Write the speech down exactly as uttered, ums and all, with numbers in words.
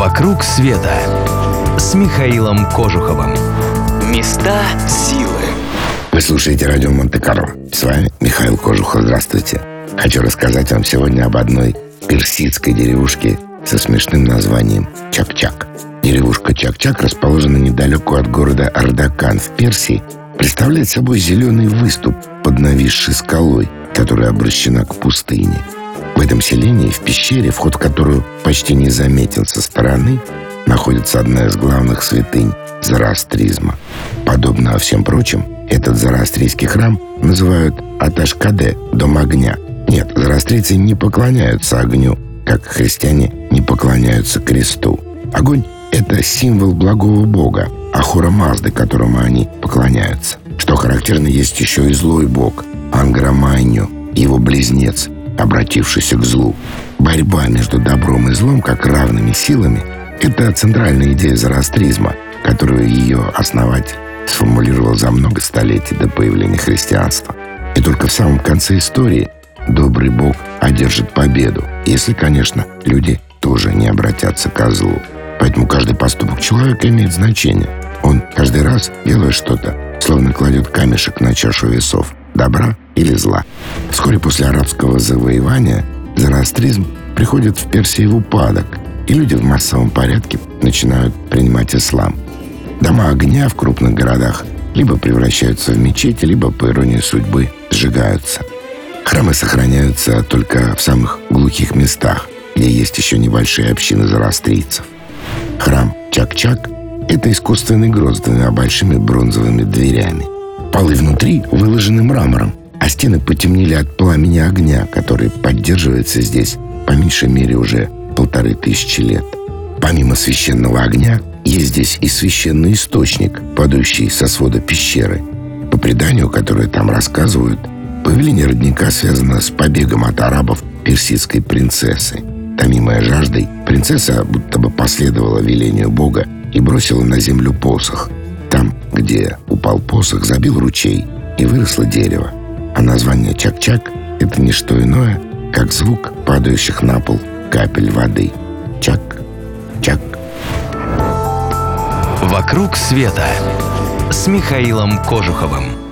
«Вокруг света» с Михаилом Кожуховым. Места силы. Вы слушаете радио Монте-Карло. С вами Михаил Кожухов. Здравствуйте. Хочу рассказать вам сегодня об одной персидской деревушке со смешным названием Чак-Чак. Деревушка Чак-Чак расположена недалеко от города Ардакан в Персии. Представляет собой зеленый выступ под нависшей скалой, которая обращена к пустыне. В этом селении, в пещере, вход в которую почти не заметен со стороны, находится одна из главных святынь зороастризма. Подобно всем прочим, этот зороастрийский храм называют Аташкаде – дом огня. Нет, зороастрийцы не поклоняются огню, как христиане не поклоняются кресту. Огонь – это символ благого бога, Ахура-Мазды, которому они поклоняются. Что характерно, есть еще и злой бог – Ангро-Майню, его близнец, обратившийся к злу. Борьба между добром и злом как равными силами – это центральная идея зороастризма, которую ее основатель сформулировал за много столетий до появления христианства. И только в самом конце истории добрый бог одержит победу, если, конечно, люди тоже не обратятся ко злу. Поэтому каждый поступок человека имеет значение. Он каждый раз, делая что-то, словно кладет камешек на чашу весов добра или зла. Вскоре после арабского завоевания зороастризм приходит в Персии в упадок, и люди в массовом порядке начинают принимать ислам. Дома огня в крупных городах либо превращаются в мечети, либо, по иронии судьбы, сжигаются. Храмы сохраняются только в самых глухих местах, где есть еще небольшие общины зороастрийцев. Храм Чак-Чак – это искусственный грот с двумя большими бронзовыми дверями. Полы внутри выложены мрамором, а стены потемнели от пламени огня, который поддерживается здесь по меньшей мере уже полторы тысячи лет. Помимо священного огня, есть здесь и священный источник, падающий со свода пещеры. По преданию, которое там рассказывают, появление родника связано с побегом от арабов персидской принцессы. Томимая жаждой, принцесса будто бы последовала велению бога и бросила на землю посох. Там, где упал посох, забил ручей и выросло дерево. А название Чак-Чак – это не что иное, как звук падающих на пол капель воды. Чак-Чак. «Вокруг света» с Михаилом Кожуховым.